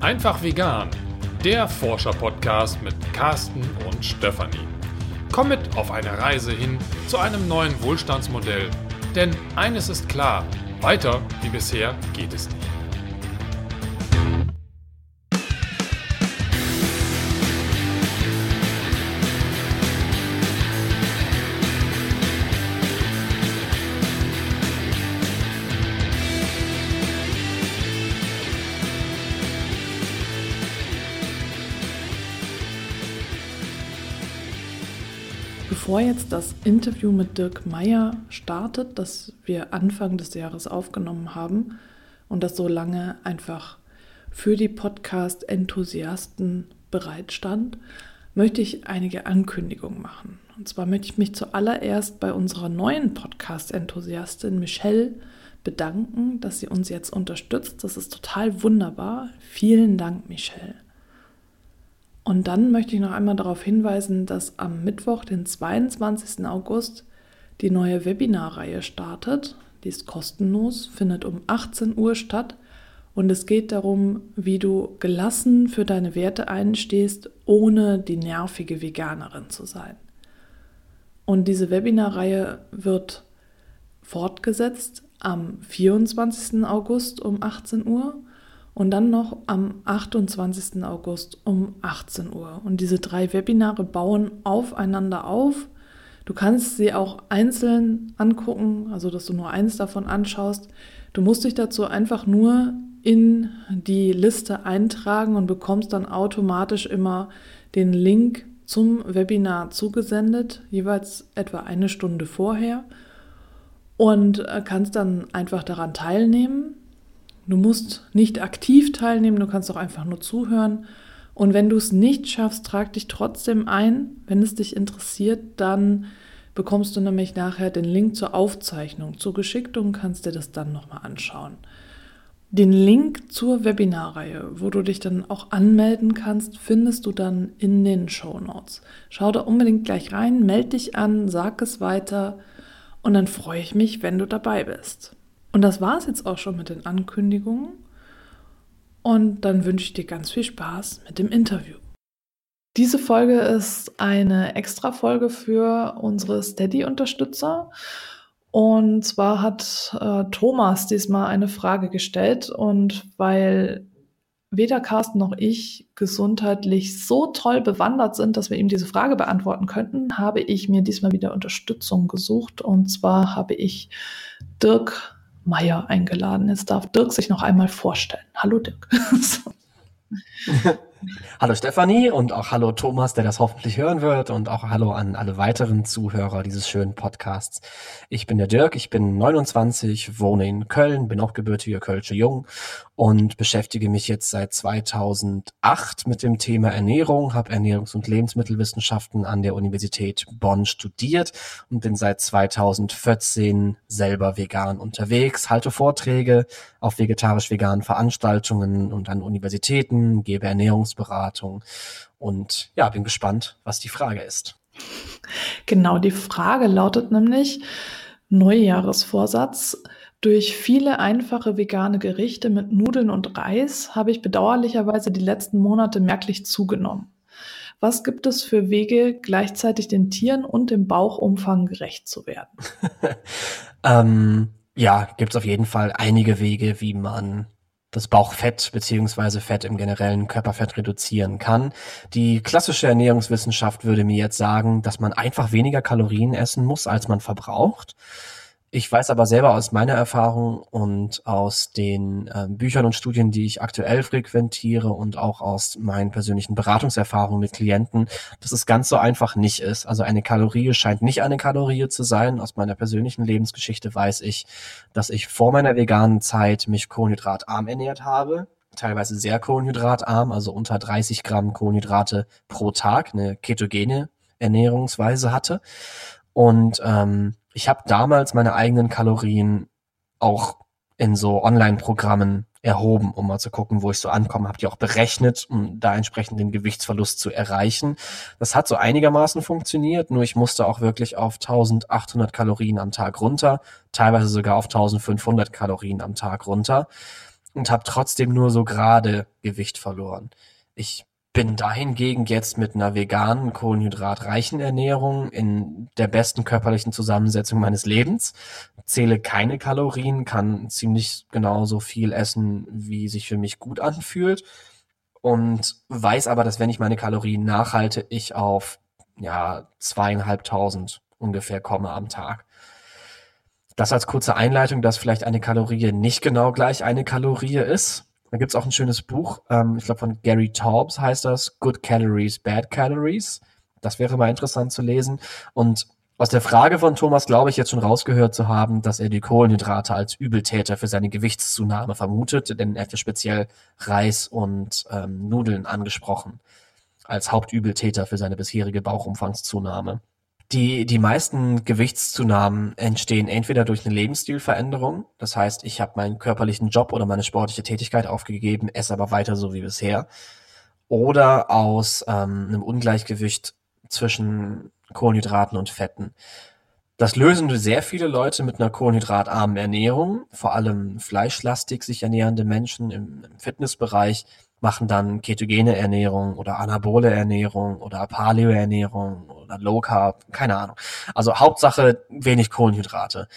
Einfach vegan, der Forscher-Podcast mit Carsten und Stefanie. Komm mit auf eine Reise hin zu einem neuen Wohlstandsmodell, denn eines ist klar, weiter wie bisher geht es nicht. Bevor jetzt das Interview mit Dirk Meier startet, das wir Anfang des Jahres aufgenommen haben und das so lange einfach für die Podcast-Enthusiasten bereitstand, möchte ich einige Ankündigungen machen. Und zwar möchte ich mich zuallererst bei unserer neuen Podcast-Enthusiastin Michelle bedanken, dass sie uns jetzt unterstützt. Das ist total wunderbar. Vielen Dank, Michelle. Und dann möchte ich noch einmal darauf hinweisen, dass am Mittwoch, den 22. August, die neue Webinarreihe startet. Die ist kostenlos, findet um 18 Uhr statt und es geht darum, wie du gelassen für deine Werte einstehst, ohne die nervige Veganerin zu sein. Und diese Webinarreihe wird fortgesetzt am 24. August um 18 Uhr. Und dann noch am 28. August um 18 Uhr. Und diese drei Webinare bauen aufeinander auf. Du kannst sie auch einzeln angucken, also dass du nur eins davon anschaust. Du musst dich dazu einfach nur in die Liste eintragen und bekommst dann automatisch immer den Link zum Webinar zugesendet, jeweils etwa eine Stunde vorher. Und kannst dann einfach daran teilnehmen. Du musst nicht aktiv teilnehmen, du kannst auch einfach nur zuhören. Und wenn du es nicht schaffst, trag dich trotzdem ein. Wenn es dich interessiert, dann bekommst du nämlich nachher den Link zur Aufzeichnung zugeschickt und kannst dir das dann nochmal anschauen. Den Link zur Webinarreihe, wo du dich dann auch anmelden kannst, findest du dann in den Shownotes. Schau da unbedingt gleich rein, melde dich an, sag es weiter und dann freue ich mich, wenn du dabei bist. Und das war es jetzt auch schon mit den Ankündigungen und dann wünsche ich dir ganz viel Spaß mit dem Interview. Diese Folge ist eine Extra-Folge für unsere Steady-Unterstützer und zwar hat Thomas diesmal eine Frage gestellt und weil weder Carsten noch ich gesundheitlich so toll bewandert sind, dass wir ihm diese Frage beantworten könnten, habe ich mir diesmal wieder Unterstützung gesucht und zwar habe ich Dirk Meier eingeladen. Jetzt darf Dirk sich noch einmal vorstellen. Hallo Dirk. Hallo Stefanie und auch hallo Thomas, der das hoffentlich hören wird und auch hallo an alle weiteren Zuhörer dieses schönen Podcasts. Ich bin der Dirk, ich bin 29, wohne in Köln, bin auch gebürtiger Kölscher Jung und beschäftige mich jetzt seit 2008 mit dem Thema Ernährung, habe Ernährungs- und Lebensmittelwissenschaften an der Universität Bonn studiert und bin seit 2014 selber vegan unterwegs, halte Vorträge auf vegetarisch-veganen Veranstaltungen und an Universitäten, gebe Ernährungsberatung und ja, bin gespannt, was die Frage ist. Genau, die Frage lautet nämlich, Neujahresvorsatz, durch viele einfache vegane Gerichte mit Nudeln und Reis habe ich bedauerlicherweise die letzten Monate merklich zugenommen. Was gibt es für Wege, gleichzeitig den Tieren und dem Bauchumfang gerecht zu werden? Ja, gibt es auf jeden Fall einige Wege, wie man das Bauchfett bzw. Fett im generellen Körperfett reduzieren kann. Die klassische Ernährungswissenschaft würde mir jetzt sagen, dass man einfach weniger Kalorien essen muss, als man verbraucht. Ich weiß aber selber aus meiner Erfahrung und aus den Büchern und Studien, die ich aktuell frequentiere und auch aus meinen persönlichen Beratungserfahrungen mit Klienten, dass es ganz so einfach nicht ist. Also eine Kalorie scheint nicht eine Kalorie zu sein. Aus meiner persönlichen Lebensgeschichte weiß ich, dass ich vor meiner veganen Zeit mich kohlenhydratarm ernährt habe. Teilweise sehr kohlenhydratarm, also unter 30 Gramm Kohlenhydrate pro Tag, eine ketogene Ernährungsweise hatte. Und ich habe damals meine eigenen Kalorien auch in so Online-Programmen erhoben, um mal zu gucken, wo ich so ankomme. Habe die auch berechnet, um da entsprechend den Gewichtsverlust zu erreichen. Das hat so einigermaßen funktioniert, nur ich musste auch wirklich auf 1800 Kalorien am Tag runter, teilweise sogar auf 1500 Kalorien am Tag runter. und habe trotzdem nur so gerade Gewicht verloren. Ich bin dahingegen jetzt mit einer veganen, kohlenhydratreichen Ernährung in der besten körperlichen Zusammensetzung meines Lebens, zähle keine Kalorien, kann ziemlich genau so viel essen, wie sich für mich gut anfühlt und weiß aber, dass wenn ich meine Kalorien nachhalte, ich auf 2500 ungefähr komme am Tag. Das als kurze Einleitung, dass vielleicht eine Kalorie nicht genau gleich eine Kalorie ist. Da gibt's auch ein schönes Buch, ich glaube von Gary Taubes heißt das, Good Calories, Bad Calories. Das wäre mal interessant zu lesen. Und aus der Frage von Thomas glaube ich jetzt schon rausgehört zu haben, dass er die Kohlenhydrate als Übeltäter für seine Gewichtszunahme vermutet, denn er hat ja speziell Reis und Nudeln angesprochen als Hauptübeltäter für seine bisherige Bauchumfangszunahme. Die meisten Gewichtszunahmen entstehen entweder durch eine Lebensstilveränderung, das heißt, ich habe meinen körperlichen Job oder meine sportliche Tätigkeit aufgegeben, esse aber weiter so wie bisher, oder aus einem Ungleichgewicht zwischen Kohlenhydraten und Fetten. Das lösen sehr viele Leute mit einer kohlenhydratarmen Ernährung, vor allem fleischlastig sich ernährende Menschen im Fitnessbereich, machen dann ketogene Ernährung oder anabole Ernährung oder Paleo Ernährung oder Low Carb, keine Ahnung. Also Hauptsache wenig Kohlenhydrate.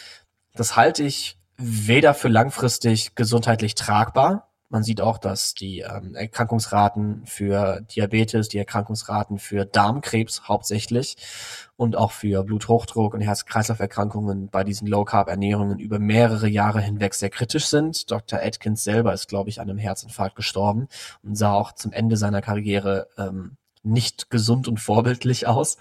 Das halte ich weder für langfristig gesundheitlich tragbar. Man sieht auch, dass die Erkrankungsraten für Diabetes, die Erkrankungsraten für Darmkrebs hauptsächlich und auch für Bluthochdruck und Herz-Kreislauf-Erkrankungen bei diesen Low-Carb-Ernährungen über mehrere Jahre hinweg sehr kritisch sind. Dr. Atkins selber ist, glaube ich, an einem Herzinfarkt gestorben und sah auch zum Ende seiner Karriere nicht gesund und vorbildlich aus.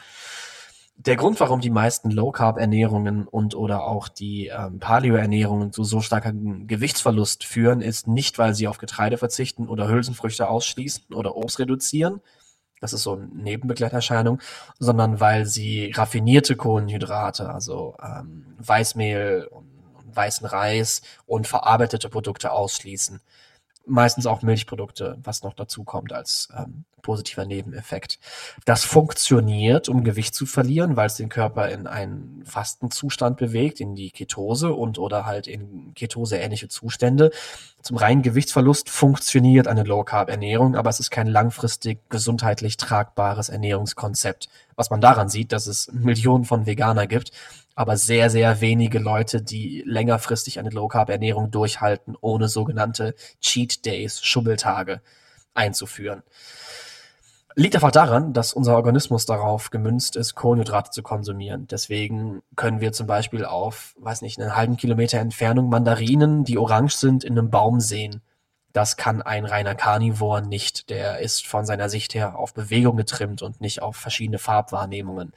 Der Grund, warum die meisten Low-Carb-Ernährungen und oder auch die Paleo-Ernährungen zu so starkem Gewichtsverlust führen, ist nicht, weil sie auf Getreide verzichten oder Hülsenfrüchte ausschließen oder Obst reduzieren, das ist so eine Nebenbegleiterscheinung, sondern weil sie raffinierte Kohlenhydrate, also Weißmehl und weißen Reis und verarbeitete Produkte ausschließen. Meistens auch Milchprodukte, was noch dazu kommt als positiver Nebeneffekt. Das funktioniert, um Gewicht zu verlieren, weil es den Körper in einen Fastenzustand bewegt, in die Ketose und oder halt in ketoseähnliche Zustände. Zum reinen Gewichtsverlust funktioniert eine Low-Carb-Ernährung, aber es ist kein langfristig gesundheitlich tragbares Ernährungskonzept. Was man daran sieht, dass es Millionen von Veganer gibt, aber sehr, sehr wenige Leute, die längerfristig eine Low-Carb-Ernährung durchhalten, ohne sogenannte Cheat-Days, Schubbeltage einzuführen. Liegt einfach daran, dass unser Organismus darauf gemünzt ist, Kohlenhydrate zu konsumieren. Deswegen können wir zum Beispiel auf, einen halben Kilometer Entfernung Mandarinen, die orange sind, in einem Baum sehen. Das kann ein reiner Karnivor nicht. Der ist von seiner Sicht her auf Bewegung getrimmt und nicht auf verschiedene Farbwahrnehmungen.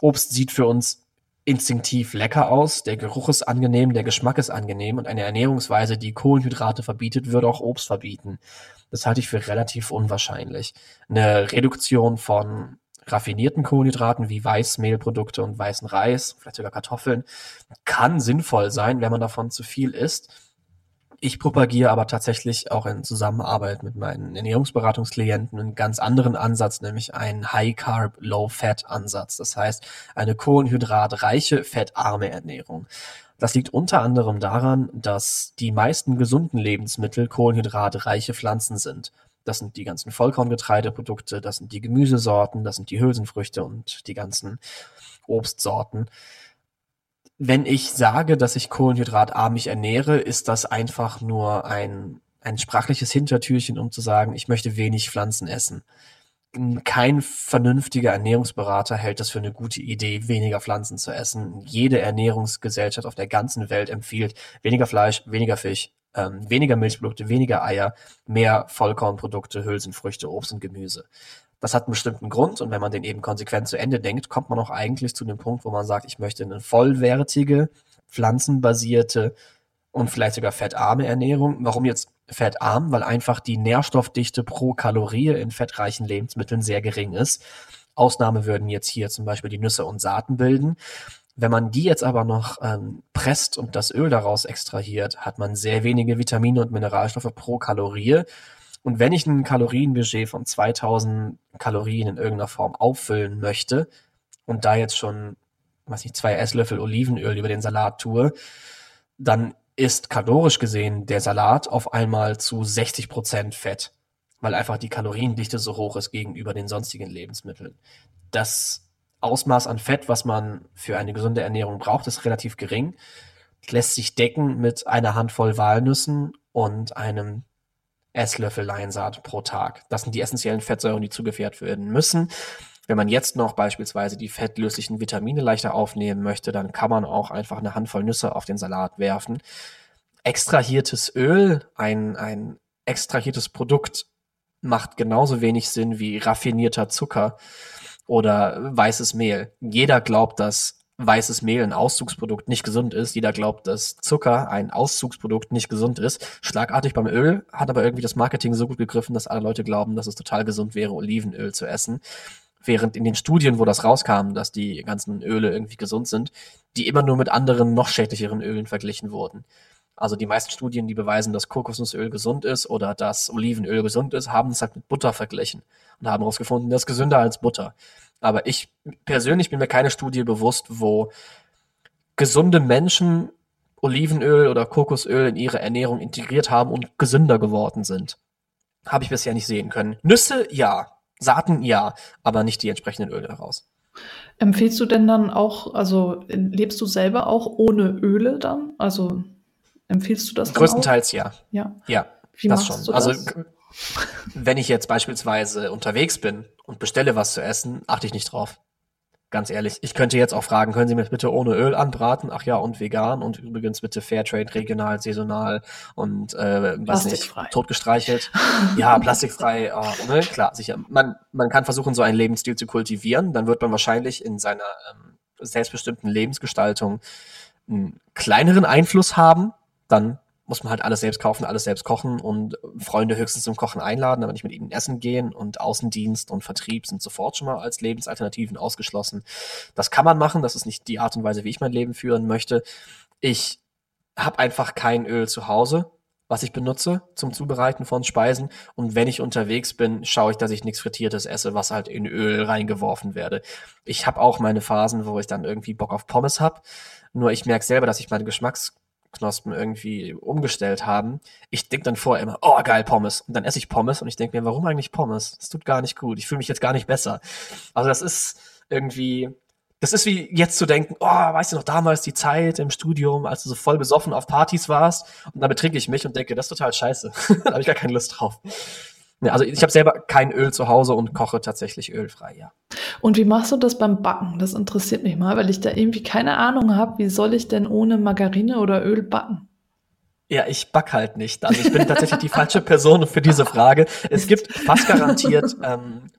Obst sieht für uns instinktiv lecker aus, der Geruch ist angenehm, der Geschmack ist angenehm und eine Ernährungsweise, die Kohlenhydrate verbietet, würde auch Obst verbieten. Das halte ich für relativ unwahrscheinlich. Eine Reduktion von raffinierten Kohlenhydraten wie Weißmehlprodukte und weißen Reis, vielleicht sogar Kartoffeln, kann sinnvoll sein, wenn man davon zu viel isst. Ich propagiere aber tatsächlich auch in Zusammenarbeit mit meinen Ernährungsberatungsklienten einen ganz anderen Ansatz, nämlich einen High-Carb, Low-Fat-Ansatz. Das heißt, eine kohlenhydratreiche, fettarme Ernährung. Das liegt unter anderem daran, dass die meisten gesunden Lebensmittel kohlenhydratreiche Pflanzen sind. Das sind die ganzen Vollkorngetreideprodukte, das sind die Gemüsesorten, das sind die Hülsenfrüchte und die ganzen Obstsorten. Wenn ich sage, dass ich kohlenhydratarm mich ernähre, ist das einfach nur ein sprachliches Hintertürchen, um zu sagen, ich möchte wenig Pflanzen essen. Kein vernünftiger Ernährungsberater hält das für eine gute Idee, weniger Pflanzen zu essen. Jede Ernährungsgesellschaft auf der ganzen Welt empfiehlt weniger Fleisch, weniger Fisch, weniger Milchprodukte, weniger Eier, mehr Vollkornprodukte, Hülsenfrüchte, Obst und Gemüse. Das hat einen bestimmten Grund und wenn man den eben konsequent zu Ende denkt, kommt man auch eigentlich zu dem Punkt, wo man sagt, ich möchte eine vollwertige, pflanzenbasierte und vielleicht sogar fettarme Ernährung. Warum jetzt fettarm? Weil einfach die Nährstoffdichte pro Kalorie in fettreichen Lebensmitteln sehr gering ist. Ausnahme würden jetzt hier zum Beispiel die Nüsse und Saaten bilden. Wenn man die jetzt aber noch presst und das Öl daraus extrahiert, hat man sehr wenige Vitamine und Mineralstoffe pro Kalorie. Und wenn ich ein Kalorienbudget von 2000 Kalorien in irgendeiner Form auffüllen möchte und da jetzt schon, 2 Esslöffel Olivenöl über den Salat tue, dann ist kalorisch gesehen der Salat auf einmal zu 60% Fett, weil einfach die Kaloriendichte so hoch ist gegenüber den sonstigen Lebensmitteln. Das Ausmaß an Fett, was man für eine gesunde Ernährung braucht, ist relativ gering, lässt sich decken mit einer Handvoll Walnüssen und einem Esslöffel Leinsaat pro Tag. Das sind die essentiellen Fettsäuren, die zugeführt werden müssen. Wenn man jetzt noch beispielsweise die fettlöslichen Vitamine leichter aufnehmen möchte, dann kann man auch einfach eine Handvoll Nüsse auf den Salat werfen. Extrahiertes Öl, ein extrahiertes Produkt, macht genauso wenig Sinn wie raffinierter Zucker oder weißes Mehl. Jeder glaubt, dass weißes Mehl ein Auszugsprodukt nicht gesund ist. Jeder glaubt, dass Zucker ein Auszugsprodukt nicht gesund ist. Schlagartig beim Öl hat aber irgendwie das Marketing so gut gegriffen, dass alle Leute glauben, dass es total gesund wäre, Olivenöl zu essen. Während in den Studien, wo das rauskam, dass die ganzen Öle irgendwie gesund sind, die immer nur mit anderen, noch schädlicheren Ölen verglichen wurden. Also die meisten Studien, die beweisen, dass Kokosnussöl gesund ist oder dass Olivenöl gesund ist, haben es halt mit Butter verglichen und haben herausgefunden, das ist gesünder als Butter. Aber ich persönlich bin mir keine Studie bewusst, wo gesunde Menschen Olivenöl oder Kokosöl in ihre Ernährung integriert haben und gesünder geworden sind. Habe ich bisher nicht sehen können. Nüsse, ja. Saaten, ja, aber nicht die entsprechenden Öle daraus. Empfiehlst du denn dann auch, also lebst du selber auch ohne Öle dann? Also empfiehlst du das? Größtenteils dann auch? Ja. Wie das machst schon. Du das? Also wenn ich jetzt beispielsweise unterwegs bin und bestelle was zu essen, achte ich nicht drauf. Ganz ehrlich, ich könnte jetzt auch fragen, können Sie mir bitte ohne Öl anbraten? Ach ja, und vegan und übrigens bitte Fairtrade, regional, saisonal und was nicht, totgestreichelt. Ja, plastikfrei, oh, ne? Klar, sicher. Man kann versuchen, so einen Lebensstil zu kultivieren, dann wird man wahrscheinlich in seiner selbstbestimmten Lebensgestaltung einen kleineren Einfluss haben, dann muss man halt alles selbst kaufen, alles selbst kochen und Freunde höchstens zum Kochen einladen, aber nicht mit ihnen essen gehen, und Außendienst und Vertrieb sind sofort schon mal als Lebensalternativen ausgeschlossen. Das kann man machen, das ist nicht die Art und Weise, wie ich mein Leben führen möchte. Ich habe einfach kein Öl zu Hause, was ich benutze zum Zubereiten von Speisen, und wenn ich unterwegs bin, schaue ich, dass ich nichts Frittiertes esse, was halt in Öl reingeworfen werde. Ich habe auch meine Phasen, wo ich dann irgendwie Bock auf Pommes habe, nur ich merke selber, dass ich meine Geschmacksknospen irgendwie umgestellt haben. Ich denke dann vorher immer, oh geil, Pommes. Und dann esse ich Pommes und ich denke mir, warum eigentlich Pommes? Das tut gar nicht gut. Ich fühle mich jetzt gar nicht besser. Also das ist irgendwie, das ist wie jetzt zu denken, oh, weißt du noch damals die Zeit im Studium, als du so voll besoffen auf Partys warst, und dann betrinke ich mich und denke, das ist total scheiße. Da habe ich gar keine Lust drauf. Ja, also ich habe selber kein Öl zu Hause und koche tatsächlich ölfrei, ja. Und wie machst du das beim Backen? Das interessiert mich mal, weil ich da irgendwie keine Ahnung habe, wie soll ich denn ohne Margarine oder Öl backen? Ja, ich backe halt nicht. Also ich bin tatsächlich die falsche Person für diese Frage. Es gibt fast garantiert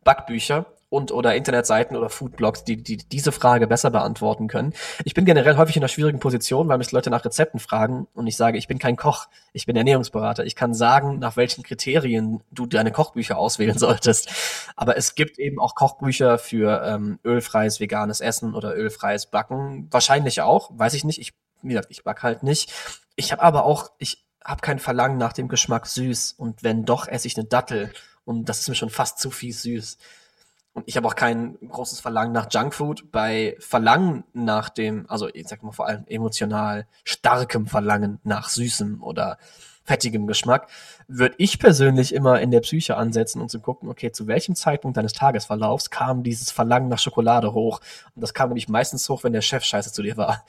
Backbücher und oder Internetseiten oder Foodblogs, die diese Frage besser beantworten können. Ich bin generell häufig in einer schwierigen Position, weil mich Leute nach Rezepten fragen und ich sage, ich bin kein Koch, ich bin Ernährungsberater. Ich kann sagen, nach welchen Kriterien du deine Kochbücher auswählen solltest. Aber es gibt eben auch Kochbücher für ölfreies veganes Essen oder ölfreies Backen. Wahrscheinlich auch, weiß ich nicht. Wie gesagt, ich backe halt nicht. Ich habe kein Verlangen nach dem Geschmack süß, und wenn doch, esse ich eine Dattel und das ist mir schon fast zu viel süß. Und ich habe auch kein großes Verlangen nach Junkfood. Bei Verlangen nach dem, also ich sag mal vor allem emotional starkem Verlangen nach süßem oder fettigem Geschmack, würde ich persönlich immer in der Psyche ansetzen und zu gucken, okay, zu welchem Zeitpunkt deines Tagesverlaufs kam dieses Verlangen nach Schokolade hoch? Und das kam nämlich meistens hoch, wenn der Chef scheiße zu dir war.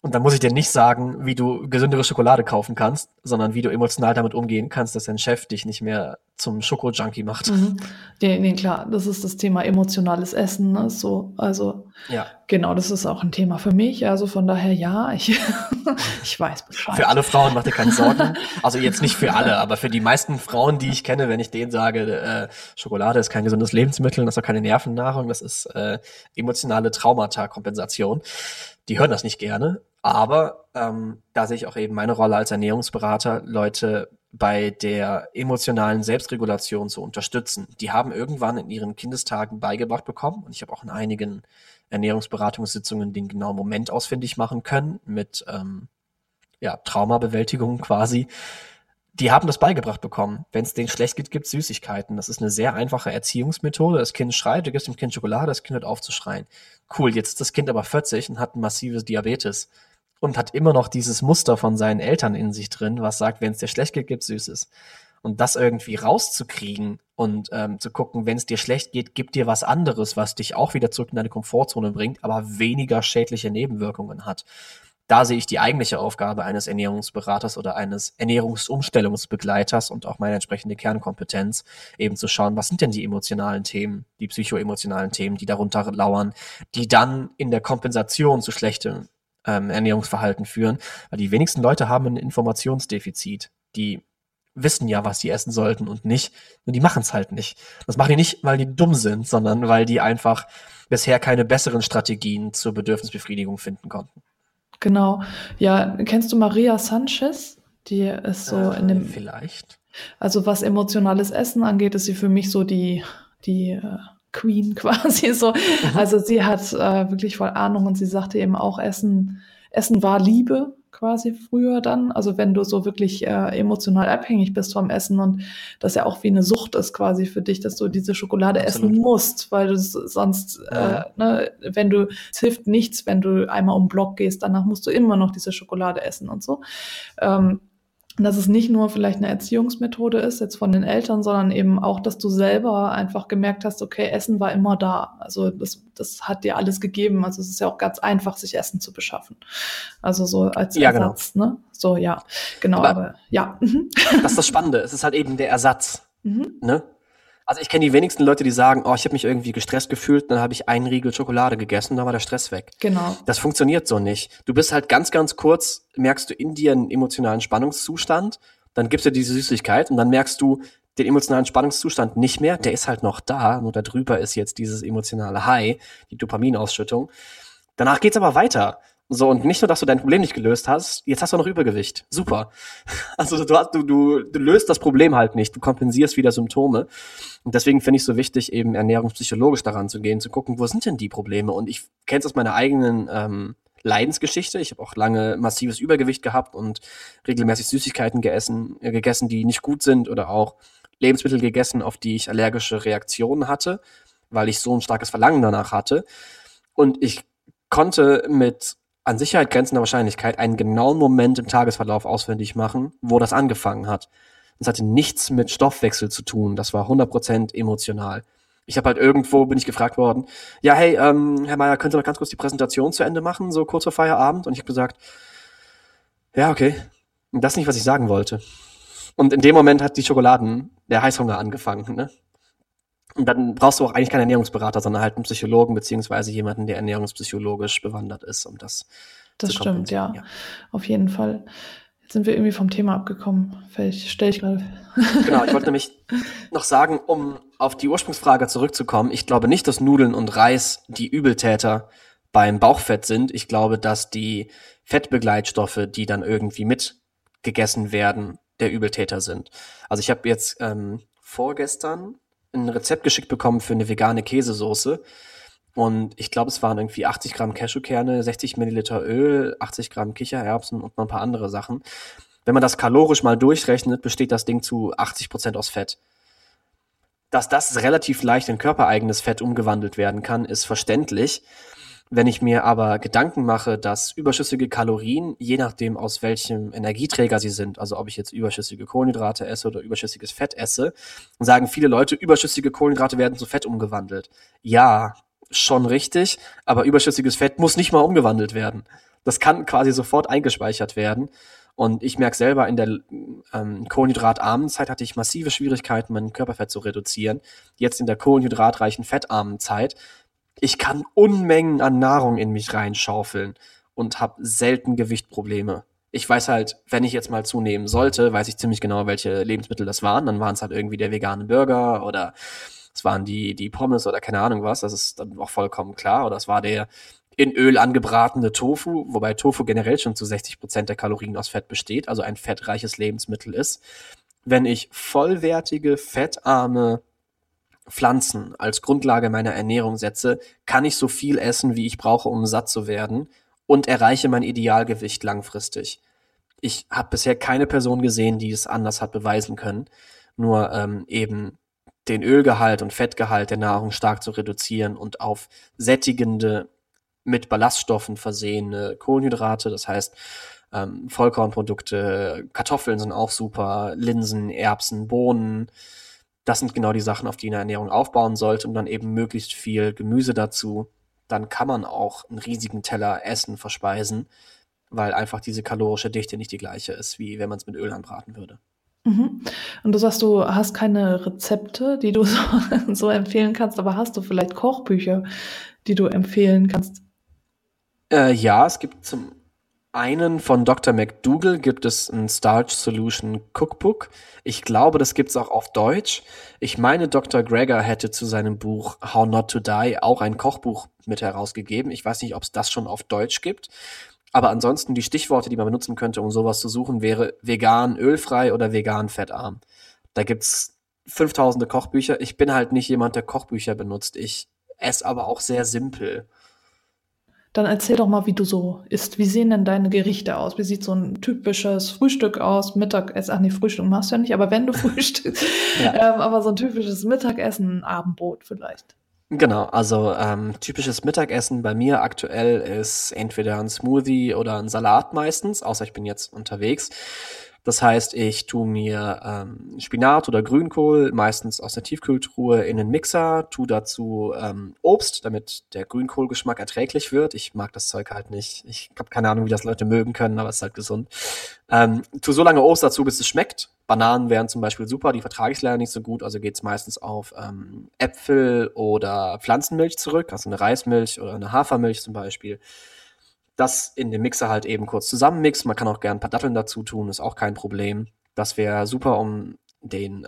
Und dann muss ich dir nicht sagen, wie du gesündere Schokolade kaufen kannst, sondern wie du emotional damit umgehen kannst, dass dein Chef dich nicht mehr zum Schoko-Junkie macht. Mhm. Nee, klar, das ist das Thema emotionales Essen, ne? So, also ja. Genau, das ist auch ein Thema für mich. Also von daher, ja, ich weiß Bescheid. Für alle Frauen, macht ihr keine Sorgen. Also jetzt nicht für alle, aber für die meisten Frauen, die ich kenne, wenn ich denen sage, Schokolade ist kein gesundes Lebensmittel, das ist auch keine Nervennahrung, das ist emotionale Traumata-Kompensation. Die hören das nicht gerne, aber da sehe ich auch eben meine Rolle als Ernährungsberater, Leute bei der emotionalen Selbstregulation zu unterstützen. Die haben irgendwann in ihren Kindestagen beigebracht bekommen, und ich habe auch in einigen Ernährungsberatungssitzungen den genauen Moment ausfindig machen können mit Traumabewältigung quasi. Die haben das beigebracht bekommen. Wenn es denen schlecht geht, gibt es Süßigkeiten. Das ist eine sehr einfache Erziehungsmethode. Das Kind schreit, du gibst dem Kind Schokolade, das Kind hört auf zu schreien. Cool, jetzt ist das Kind aber 40 und hat ein massives Diabetes. und hat immer noch dieses Muster von seinen Eltern in sich drin, was sagt, wenn es dir schlecht geht, gibt's Süßes. Und das irgendwie rauszukriegen und zu gucken, wenn es dir schlecht geht, gib dir was anderes, was dich auch wieder zurück in deine Komfortzone bringt, aber weniger schädliche Nebenwirkungen hat. Da sehe ich die eigentliche Aufgabe eines Ernährungsberaters oder eines Ernährungsumstellungsbegleiters und auch meine entsprechende Kernkompetenz, eben zu schauen, was sind denn die emotionalen Themen, die psychoemotionalen Themen, die darunter lauern, die dann in der Kompensation zu schlechtem Ernährungsverhalten führen. Weil die wenigsten Leute haben ein Informationsdefizit. Die wissen ja, was die essen sollten und nicht. Und die machen es halt nicht. Das machen die nicht, weil die dumm sind, sondern weil die einfach bisher keine besseren Strategien zur Bedürfnisbefriedigung finden konnten. Genau. Ja, kennst du Maria Sanchez? Die ist so in dem... Vielleicht. Also was emotionales Essen angeht, ist sie für mich so die Queen quasi so. Also sie hat wirklich voll Ahnung und sie sagte eben auch, Essen war Liebe quasi früher dann. Also wenn du so wirklich emotional abhängig bist vom Essen und das ja auch wie eine Sucht ist quasi für dich, dass du diese Schokolade Absolut. Essen musst, weil du sonst, es hilft nichts, wenn du einmal um den Block gehst, danach musst du immer noch diese Schokolade essen und so. Dass es nicht nur vielleicht eine Erziehungsmethode ist, jetzt von den Eltern, sondern eben auch, dass du selber einfach gemerkt hast, okay, Essen war immer da. Also das hat dir alles gegeben. Also es ist ja auch ganz einfach, sich Essen zu beschaffen. Also so als Ersatz, genau. Ne? So, ja, genau. Aber ja. Das ist das Spannende. Es ist halt eben der Ersatz, ne? Also ich kenne die wenigsten Leute, die sagen, ich habe mich irgendwie gestresst gefühlt, dann habe ich einen Riegel Schokolade gegessen, dann war der Stress weg. Genau. Das funktioniert so nicht. Du bist halt ganz, ganz kurz, merkst du in dir einen emotionalen Spannungszustand, dann gibst du diese Süßigkeit und dann merkst du den emotionalen Spannungszustand nicht mehr, der ist halt noch da, nur darüber ist jetzt dieses emotionale High, die Dopaminausschüttung. Danach geht's aber weiter. So, und nicht nur, dass du dein Problem nicht gelöst hast, jetzt hast du noch Übergewicht. Super. Also du löst das Problem halt nicht, du kompensierst wieder Symptome. Und deswegen finde ich es so wichtig, eben ernährungspsychologisch daran zu gehen, zu gucken, wo sind denn die Probleme? Und ich kenne es aus meiner eigenen Leidensgeschichte. Ich habe auch lange massives Übergewicht gehabt und regelmäßig Süßigkeiten gegessen, die nicht gut sind, oder auch Lebensmittel gegessen, auf die ich allergische Reaktionen hatte, weil ich so ein starkes Verlangen danach hatte. Und ich konnte mit an Sicherheit grenzender Wahrscheinlichkeit einen genauen Moment im Tagesverlauf auswendig machen, wo das angefangen hat. Das hatte nichts mit Stoffwechsel zu tun, das war 100% emotional. Ich habe halt irgendwo, bin ich gefragt worden, ja, hey, Herr Meier, könnt ihr noch ganz kurz die Präsentation zu Ende machen, so kurz vor Feierabend? Und ich habe gesagt, ja, okay, und das ist nicht, was ich sagen wollte. Und in dem Moment hat der Heißhunger angefangen, ne? Und dann brauchst du auch eigentlich keinen Ernährungsberater, sondern halt einen Psychologen beziehungsweise jemanden, der ernährungspsychologisch bewandert ist, um das zu kompensieren. Das stimmt, ja. Auf jeden Fall. Jetzt sind wir irgendwie vom Thema abgekommen. Vielleicht stelle ich gerade... Genau, ich wollte nämlich noch sagen, um auf die Ursprungsfrage zurückzukommen, ich glaube nicht, dass Nudeln und Reis die Übeltäter beim Bauchfett sind. Ich glaube, dass die Fettbegleitstoffe, die dann irgendwie mitgegessen werden, der Übeltäter sind. Also ich habe jetzt vorgestern ein Rezept geschickt bekommen für eine vegane Käsesoße. Und ich glaube, es waren irgendwie 80 Gramm Cashewkerne, 60 Milliliter Öl, 80 Gramm Kichererbsen und noch ein paar andere Sachen. Wenn man das kalorisch mal durchrechnet, besteht das Ding zu 80% aus Fett. Dass das relativ leicht in körpereigenes Fett umgewandelt werden kann, ist verständlich. Wenn ich mir aber Gedanken mache, dass überschüssige Kalorien, je nachdem aus welchem Energieträger sie sind, also ob ich jetzt überschüssige Kohlenhydrate esse oder überschüssiges Fett esse, dann sagen viele Leute, überschüssige Kohlenhydrate werden zu Fett umgewandelt. Ja, schon richtig, aber überschüssiges Fett muss nicht mal umgewandelt werden. Das kann quasi sofort eingespeichert werden. Und ich merke selber, in der kohlenhydratarmen Zeit hatte ich massive Schwierigkeiten, mein Körperfett zu reduzieren. Jetzt in der kohlenhydratreichen, fettarmen Zeit, ich kann Unmengen an Nahrung in mich reinschaufeln und habe selten Gewichtprobleme. Ich weiß halt, wenn ich jetzt mal zunehmen sollte, weiß ich ziemlich genau, welche Lebensmittel das waren. Dann waren es halt irgendwie der vegane Burger oder es waren die Pommes oder keine Ahnung was. Das ist dann auch vollkommen klar. Oder es war der in Öl angebratene Tofu, wobei Tofu generell schon zu 60% der Kalorien aus Fett besteht, also ein fettreiches Lebensmittel ist. Wenn ich vollwertige, fettarme Pflanzen als Grundlage meiner Ernährung setze, kann ich so viel essen, wie ich brauche, um satt zu werden und erreiche mein Idealgewicht langfristig. Ich habe bisher keine Person gesehen, die es anders hat beweisen können, nur eben den Ölgehalt und Fettgehalt der Nahrung stark zu reduzieren und auf sättigende mit Ballaststoffen versehene Kohlenhydrate, das heißt Vollkornprodukte, Kartoffeln sind auch super, Linsen, Erbsen, Bohnen. Das sind genau die Sachen, auf die eine Ernährung aufbauen sollte und dann eben möglichst viel Gemüse dazu. Dann kann man auch einen riesigen Teller Essen verspeisen, weil einfach diese kalorische Dichte nicht die gleiche ist, wie wenn man es mit Öl anbraten würde. Mhm. Und du sagst, du hast keine Rezepte, die du so empfehlen kannst, aber hast du vielleicht Kochbücher, die du empfehlen kannst? Ja, es gibt zum einen von Dr. McDougall gibt es ein Starch Solution Cookbook. Ich glaube, das gibt es auch auf Deutsch. Ich meine, Dr. Greger hätte zu seinem Buch How Not to Die auch ein Kochbuch mit herausgegeben. Ich weiß nicht, ob es das schon auf Deutsch gibt. Aber ansonsten die Stichworte, die man benutzen könnte, um sowas zu suchen, wäre vegan ölfrei oder vegan fettarm. Da gibt's 5000 Kochbücher. Ich bin halt nicht jemand, der Kochbücher benutzt. Ich esse aber auch sehr simpel. Dann erzähl doch mal, wie du so isst. Wie sehen denn deine Gerichte aus? Wie sieht so ein typisches Frühstück aus? Mittagessen? Ach nee, Frühstück machst du ja nicht, aber wenn du frühstückst. Ja. Aber so ein typisches Mittagessen, Abendbrot vielleicht. Genau, also typisches Mittagessen bei mir aktuell ist entweder ein Smoothie oder ein Salat meistens, außer ich bin jetzt unterwegs. Das heißt, ich tue mir Spinat oder Grünkohl, meistens aus der Tiefkühltruhe, in den Mixer, tue dazu Obst, damit der Grünkohlgeschmack erträglich wird. Ich mag das Zeug halt nicht. Ich habe keine Ahnung, wie das Leute mögen können, aber es ist halt gesund. Tue so lange Obst dazu, bis es schmeckt. Bananen wären zum Beispiel super, die vertrage ich leider nicht so gut, also geht's meistens auf Äpfel oder Pflanzenmilch zurück, also eine Reismilch oder eine Hafermilch zum Beispiel. Das in dem Mixer halt eben kurz zusammenmixen, man kann auch gerne ein paar Datteln dazu tun, ist auch kein Problem. Das wäre super, um den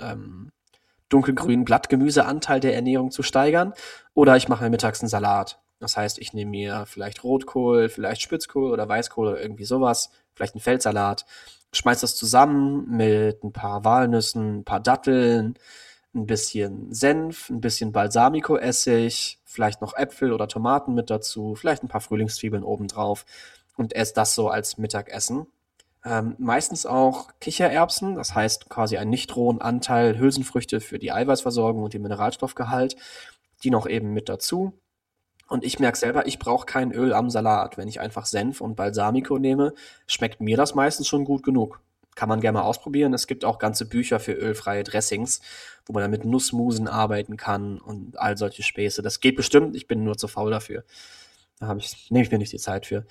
dunkelgrünen Blattgemüseanteil der Ernährung zu steigern. Oder ich mache mir mittags einen Salat. Das heißt, ich nehme mir vielleicht Rotkohl, vielleicht Spitzkohl oder Weißkohl oder irgendwie sowas, vielleicht einen Feldsalat. Schmeiß das zusammen mit ein paar Walnüssen, ein paar Datteln, ein bisschen Senf, ein bisschen Balsamico-Essig, vielleicht noch Äpfel oder Tomaten mit dazu, vielleicht ein paar Frühlingszwiebeln obendrauf und esse das so als Mittagessen. Meistens auch Kichererbsen, das heißt quasi einen nicht rohen Anteil Hülsenfrüchte für die Eiweißversorgung und den Mineralstoffgehalt, die noch eben mit dazu. Und ich merke selber, ich brauche kein Öl am Salat. Wenn ich einfach Senf und Balsamico nehme, schmeckt mir das meistens schon gut genug. Kann man gerne mal ausprobieren. Es gibt auch ganze Bücher für ölfreie Dressings, wo man dann mit Nussmusen arbeiten kann und all solche Späße. Das geht bestimmt, ich bin nur zu faul dafür. Da nehme ich mir nicht die Zeit für.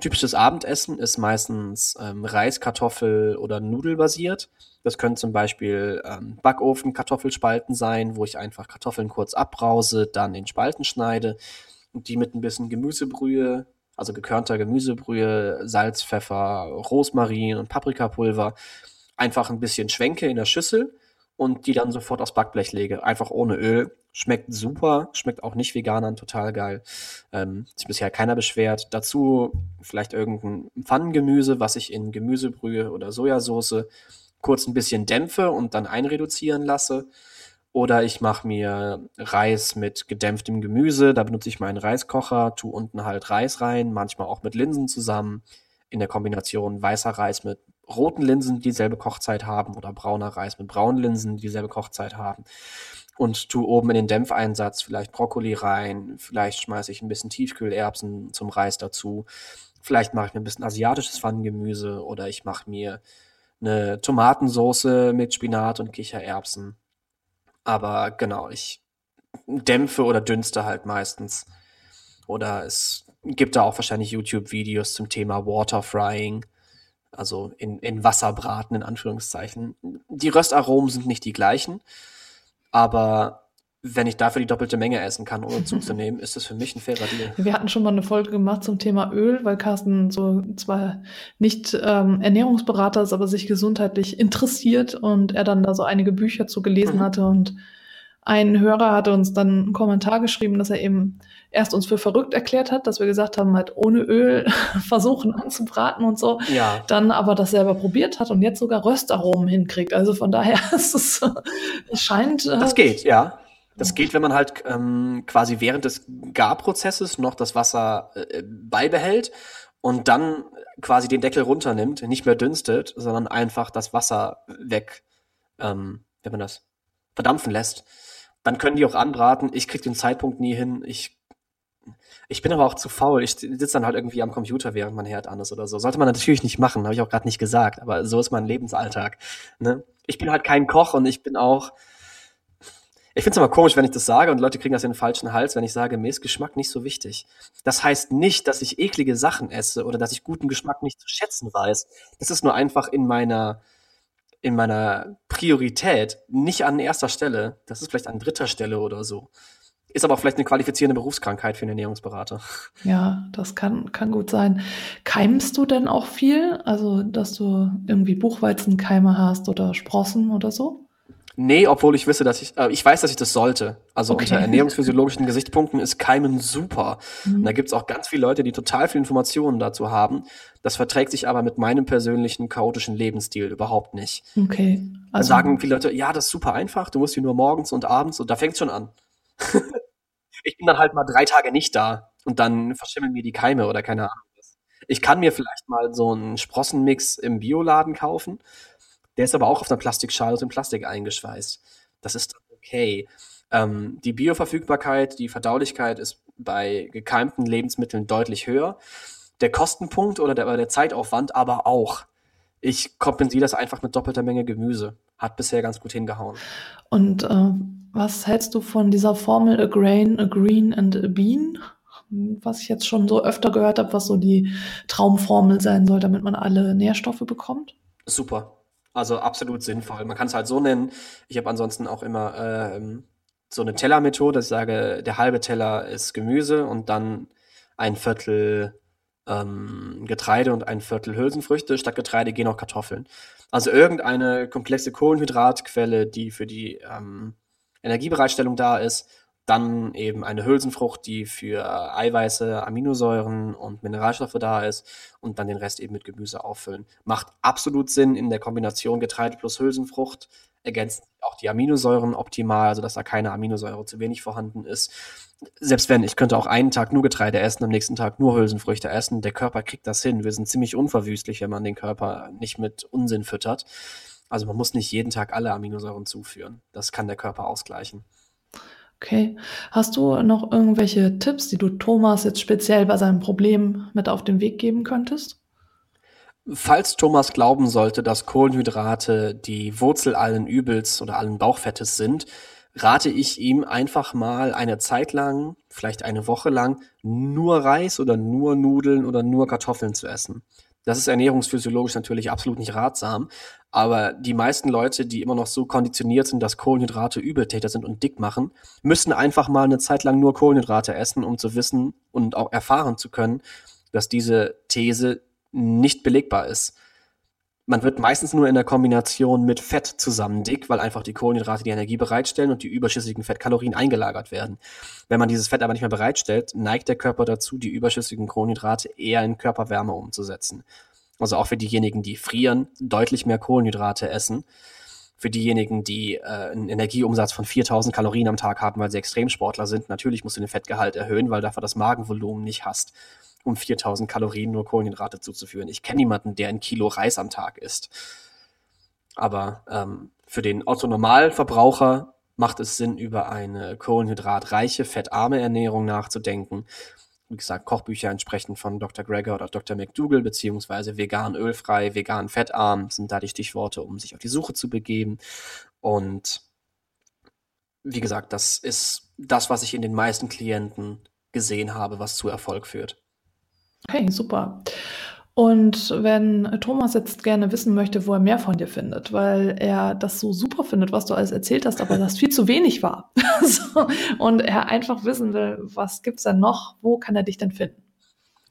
Typisches Abendessen ist meistens Reis, Kartoffel oder Nudelbasiert. Das können zum Beispiel Backofen-Kartoffelspalten sein, wo ich einfach Kartoffeln kurz abbrause, dann in Spalten schneide und die mit ein bisschen Gemüsebrühe, also gekörnter Gemüsebrühe, Salz, Pfeffer, Rosmarin und Paprikapulver, einfach ein bisschen schwenke in der Schüssel und die dann sofort aufs Backblech lege, einfach ohne Öl. Schmeckt super, schmeckt auch nicht Veganern total geil. Sich bisher keiner beschwert. Dazu vielleicht irgendein Pfannengemüse, was ich in Gemüsebrühe oder Sojasauce kurz ein bisschen dämpfe und dann einreduzieren lasse. Oder ich mache mir Reis mit gedämpftem Gemüse. Da benutze ich meinen Reiskocher, tue unten halt Reis rein, manchmal auch mit Linsen zusammen. In der Kombination weißer Reis mit roten Linsen, die dieselbe Kochzeit haben, oder brauner Reis mit braunen Linsen, die dieselbe Kochzeit haben. Und tue oben in den Dämpfeinsatz vielleicht Brokkoli rein, vielleicht schmeiße ich ein bisschen Tiefkühlerbsen zum Reis dazu, vielleicht mache ich mir ein bisschen asiatisches Pfannengemüse oder ich mache mir eine Tomatensoße mit Spinat und Kichererbsen. Aber genau, ich dämpfe oder dünste halt meistens. Oder es gibt da auch wahrscheinlich YouTube-Videos zum Thema Waterfrying. Also in Wasser braten, in Anführungszeichen. Die Röstaromen sind nicht die gleichen, aber wenn ich dafür die doppelte Menge essen kann, ohne zuzunehmen, ist das für mich ein fairer Deal. Wir hatten schon mal eine Folge gemacht zum Thema Öl, weil Carsten so zwar nicht Ernährungsberater ist, aber sich gesundheitlich interessiert und er dann da so einige Bücher zu gelesen hatte und ein Hörer hatte uns dann einen Kommentar geschrieben, dass er eben erst uns für verrückt erklärt hat, dass wir gesagt haben, halt ohne Öl versuchen anzubraten und so. Ja. Dann aber das selber probiert hat und jetzt sogar Röstaromen hinkriegt. Also von daher ist es, scheint... Das geht, ja. Das geht, wenn man halt quasi während des Garprozesses noch das Wasser beibehält und dann quasi den Deckel runternimmt, nicht mehr dünstet, sondern einfach das Wasser weg, wenn man das verdampfen lässt. Dann können die auch anbraten. Ich kriege den Zeitpunkt nie hin. Ich Ich bin aber auch zu faul. Ich sitze dann halt irgendwie am Computer, während mein Herd an ist oder so. Sollte man natürlich nicht machen, habe ich auch gerade nicht gesagt. Aber so ist mein Lebensalltag. Ne? Ich bin halt kein Koch und ich bin auch... Ich finde es immer komisch, wenn ich das sage und Leute kriegen das in den falschen Hals, wenn ich sage, mir ist Geschmack nicht so wichtig. Das heißt nicht, dass ich eklige Sachen esse oder dass ich guten Geschmack nicht zu schätzen weiß. Das ist nur einfach in meiner Priorität nicht an erster Stelle. Das ist vielleicht an dritter Stelle oder so. Ist aber auch vielleicht eine qualifizierende Berufskrankheit für einen Ernährungsberater. Ja, das kann gut sein. Keimst du denn auch viel? Also, dass du irgendwie Buchweizenkeime hast oder Sprossen oder so? Nee, obwohl ich wisse, dass ich weiß, dass ich das sollte. Also okay. Unter ernährungsphysiologischen Gesichtspunkten ist Keimen super. Mhm. Und da gibt's auch ganz viele Leute, die total viele Informationen dazu haben. Das verträgt sich aber mit meinem persönlichen chaotischen Lebensstil überhaupt nicht. Okay. Also da sagen viele Leute, ja, das ist super einfach, du musst die nur morgens und abends und da fängt's schon an. Ich bin dann halt mal 3 Tage nicht da und dann verschimmeln mir die Keime oder keine Ahnung was. Ich kann mir vielleicht mal so einen Sprossenmix im Bioladen kaufen. Der ist aber auch auf einer Plastikschale und in Plastik eingeschweißt. Das ist okay. Die Bioverfügbarkeit, die Verdaulichkeit ist bei gekeimten Lebensmitteln deutlich höher. Der Kostenpunkt oder der Zeitaufwand aber auch. Ich kompensiere das einfach mit doppelter Menge Gemüse. Hat bisher ganz gut hingehauen. Und was hältst du von dieser Formel A Grain, A Green and A Bean? Was ich jetzt schon so öfter gehört habe, was so die Traumformel sein soll, damit man alle Nährstoffe bekommt? Super. Also absolut sinnvoll. Man kann es halt so nennen. Ich habe ansonsten auch immer so eine Tellermethode, dass ich sage, der halbe Teller ist Gemüse und dann 1/4 Getreide und 1/4 Hülsenfrüchte. Statt Getreide gehen auch Kartoffeln. Also irgendeine komplexe Kohlenhydratquelle, die für die Energiebereitstellung da ist. Dann eben eine Hülsenfrucht, die für Eiweiße, Aminosäuren und Mineralstoffe da ist und dann den Rest eben mit Gemüse auffüllen. Macht absolut Sinn in der Kombination Getreide plus Hülsenfrucht, ergänzen auch die Aminosäuren optimal, sodass da keine Aminosäure zu wenig vorhanden ist. Selbst wenn, ich könnte auch einen Tag nur Getreide essen, am nächsten Tag nur Hülsenfrüchte essen. Der Körper kriegt das hin. Wir sind ziemlich unverwüstlich, wenn man den Körper nicht mit Unsinn füttert. Also man muss nicht jeden Tag alle Aminosäuren zuführen. Das kann der Körper ausgleichen. Okay. Hast du noch irgendwelche Tipps, die du Thomas jetzt speziell bei seinem Problem mit auf den Weg geben könntest? Falls Thomas glauben sollte, dass Kohlenhydrate die Wurzel allen Übels oder allen Bauchfettes sind, rate ich ihm einfach mal eine Zeit lang, vielleicht eine Woche lang, nur Reis oder nur Nudeln oder nur Kartoffeln zu essen. Das ist ernährungsphysiologisch natürlich absolut nicht ratsam, aber die meisten Leute, die immer noch so konditioniert sind, dass Kohlenhydrate Übeltäter sind und dick machen, müssen einfach mal eine Zeit lang nur Kohlenhydrate essen, um zu wissen und auch erfahren zu können, dass diese These nicht belegbar ist. Man wird meistens nur in der Kombination mit Fett zusammen dick, weil einfach die Kohlenhydrate die Energie bereitstellen und die überschüssigen Fettkalorien eingelagert werden. Wenn man dieses Fett aber nicht mehr bereitstellt, neigt der Körper dazu, die überschüssigen Kohlenhydrate eher in Körperwärme umzusetzen. Also auch für diejenigen, die frieren, deutlich mehr Kohlenhydrate essen. Für diejenigen, die einen Energieumsatz von 4000 Kalorien am Tag haben, weil sie Extremsportler sind, natürlich musst du den Fettgehalt erhöhen, weil du einfach das Magenvolumen nicht hast, um 4000 Kalorien nur Kohlenhydrate zuzuführen. Ich kenne niemanden, der 1 Kilo Reis am Tag isst. Aber für den Otto-Normalverbraucher macht es Sinn, über eine kohlenhydratreiche, fettarme Ernährung nachzudenken. Wie gesagt, Kochbücher entsprechend von Dr. Greger oder Dr. McDougall, beziehungsweise vegan ölfrei, vegan fettarm sind da die Stichworte, um sich auf die Suche zu begeben. Und wie gesagt, das ist das, was ich in den meisten Klienten gesehen habe, was zu Erfolg führt. Hey, super. Und wenn Thomas jetzt gerne wissen möchte, wo er mehr von dir findet, weil er das so super findet, was du alles erzählt hast, aber das viel zu wenig war. So, und er einfach wissen will, was gibt's denn noch, wo kann er dich denn finden?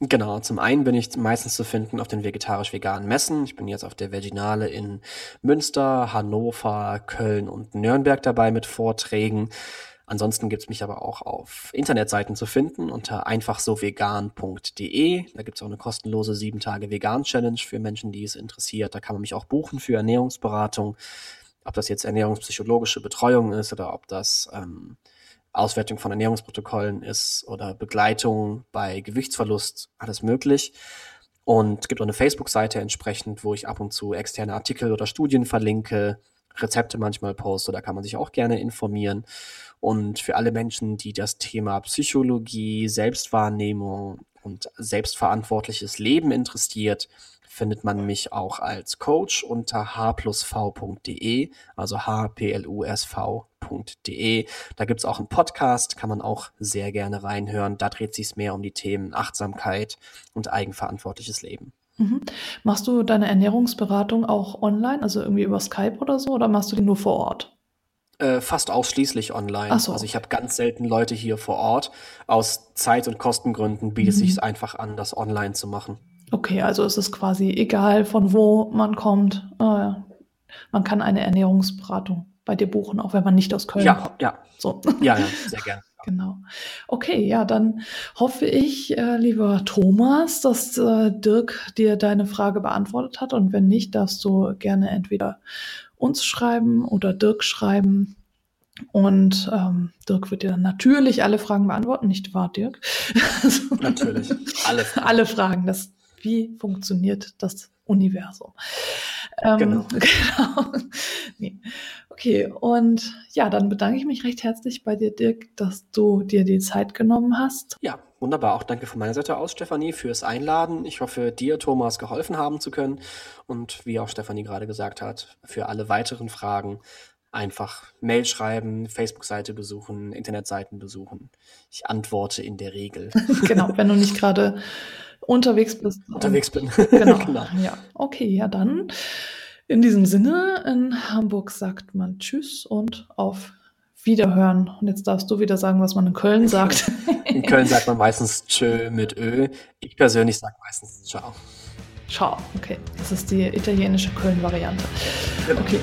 Genau, zum einen bin ich meistens zu finden auf den vegetarisch-veganen Messen. Ich bin jetzt auf der Veggienale in Münster, Hannover, Köln und Nürnberg dabei mit Vorträgen. Ansonsten gibt es mich aber auch auf Internetseiten zu finden unter einfachsovegan.de. Da gibt es auch eine kostenlose 7-Tage-Vegan-Challenge für Menschen, die es interessiert. Da kann man mich auch buchen für Ernährungsberatung. Ob das jetzt ernährungspsychologische Betreuung ist oder ob das Auswertung von Ernährungsprotokollen ist oder Begleitung bei Gewichtsverlust, alles möglich. Und es gibt auch eine Facebook-Seite entsprechend, wo ich ab und zu externe Artikel oder Studien verlinke, Rezepte manchmal poste, da kann man sich auch gerne informieren. Und für alle Menschen, die das Thema Psychologie, Selbstwahrnehmung und selbstverantwortliches Leben interessiert, findet man mich auch als Coach unter hplusv.de, also hplusv.de. Da gibt es auch einen Podcast, kann man auch sehr gerne reinhören. Da dreht sich es mehr um die Themen Achtsamkeit und eigenverantwortliches Leben. Mhm. Machst du deine Ernährungsberatung auch online, also irgendwie über Skype oder so, oder machst du die nur vor Ort? Fast ausschließlich online. Ach so. Also ich habe ganz selten Leute hier vor Ort. Aus Zeit- und Kostengründen bietet es sich einfach an, das online zu machen. Okay, also es ist quasi egal, von wo man kommt. Man kann eine Ernährungsberatung bei dir buchen, auch wenn man nicht aus Köln kommt. Ja. So. Ja, sehr gerne. Genau. Okay, ja, dann hoffe ich, lieber Thomas, dass Dirk dir deine Frage beantwortet hat. Und wenn nicht, darfst du gerne entweder uns schreiben oder Dirk schreiben. Und Dirk wird dir dann natürlich alle Fragen beantworten, nicht wahr, Dirk? Natürlich, alle Fragen. Alle Fragen, wie funktioniert das Universum? Genau. Nee. Okay, und ja, dann bedanke ich mich recht herzlich bei dir, Dirk, dass du dir die Zeit genommen hast. Ja, wunderbar. Auch danke von meiner Seite aus, Stefanie, fürs Einladen. Ich hoffe, dir, Thomas, geholfen haben zu können. Und wie auch Stefanie gerade gesagt hat, für alle weiteren Fragen einfach Mail schreiben, Facebook-Seite besuchen, Internetseiten besuchen. Ich antworte in der Regel. Genau, wenn du nicht gerade unterwegs bist. Unterwegs bin. Genau. Ja. Okay, ja dann. In diesem Sinne, in Hamburg sagt man Tschüss und auf Wiederhören. Und jetzt darfst du wieder sagen, was man in Köln sagt. In Köln sagt man meistens Tschö mit Ö. Ich persönlich sage meistens Ciao. Ciao, okay. Das ist die italienische Köln-Variante. Genau. Okay.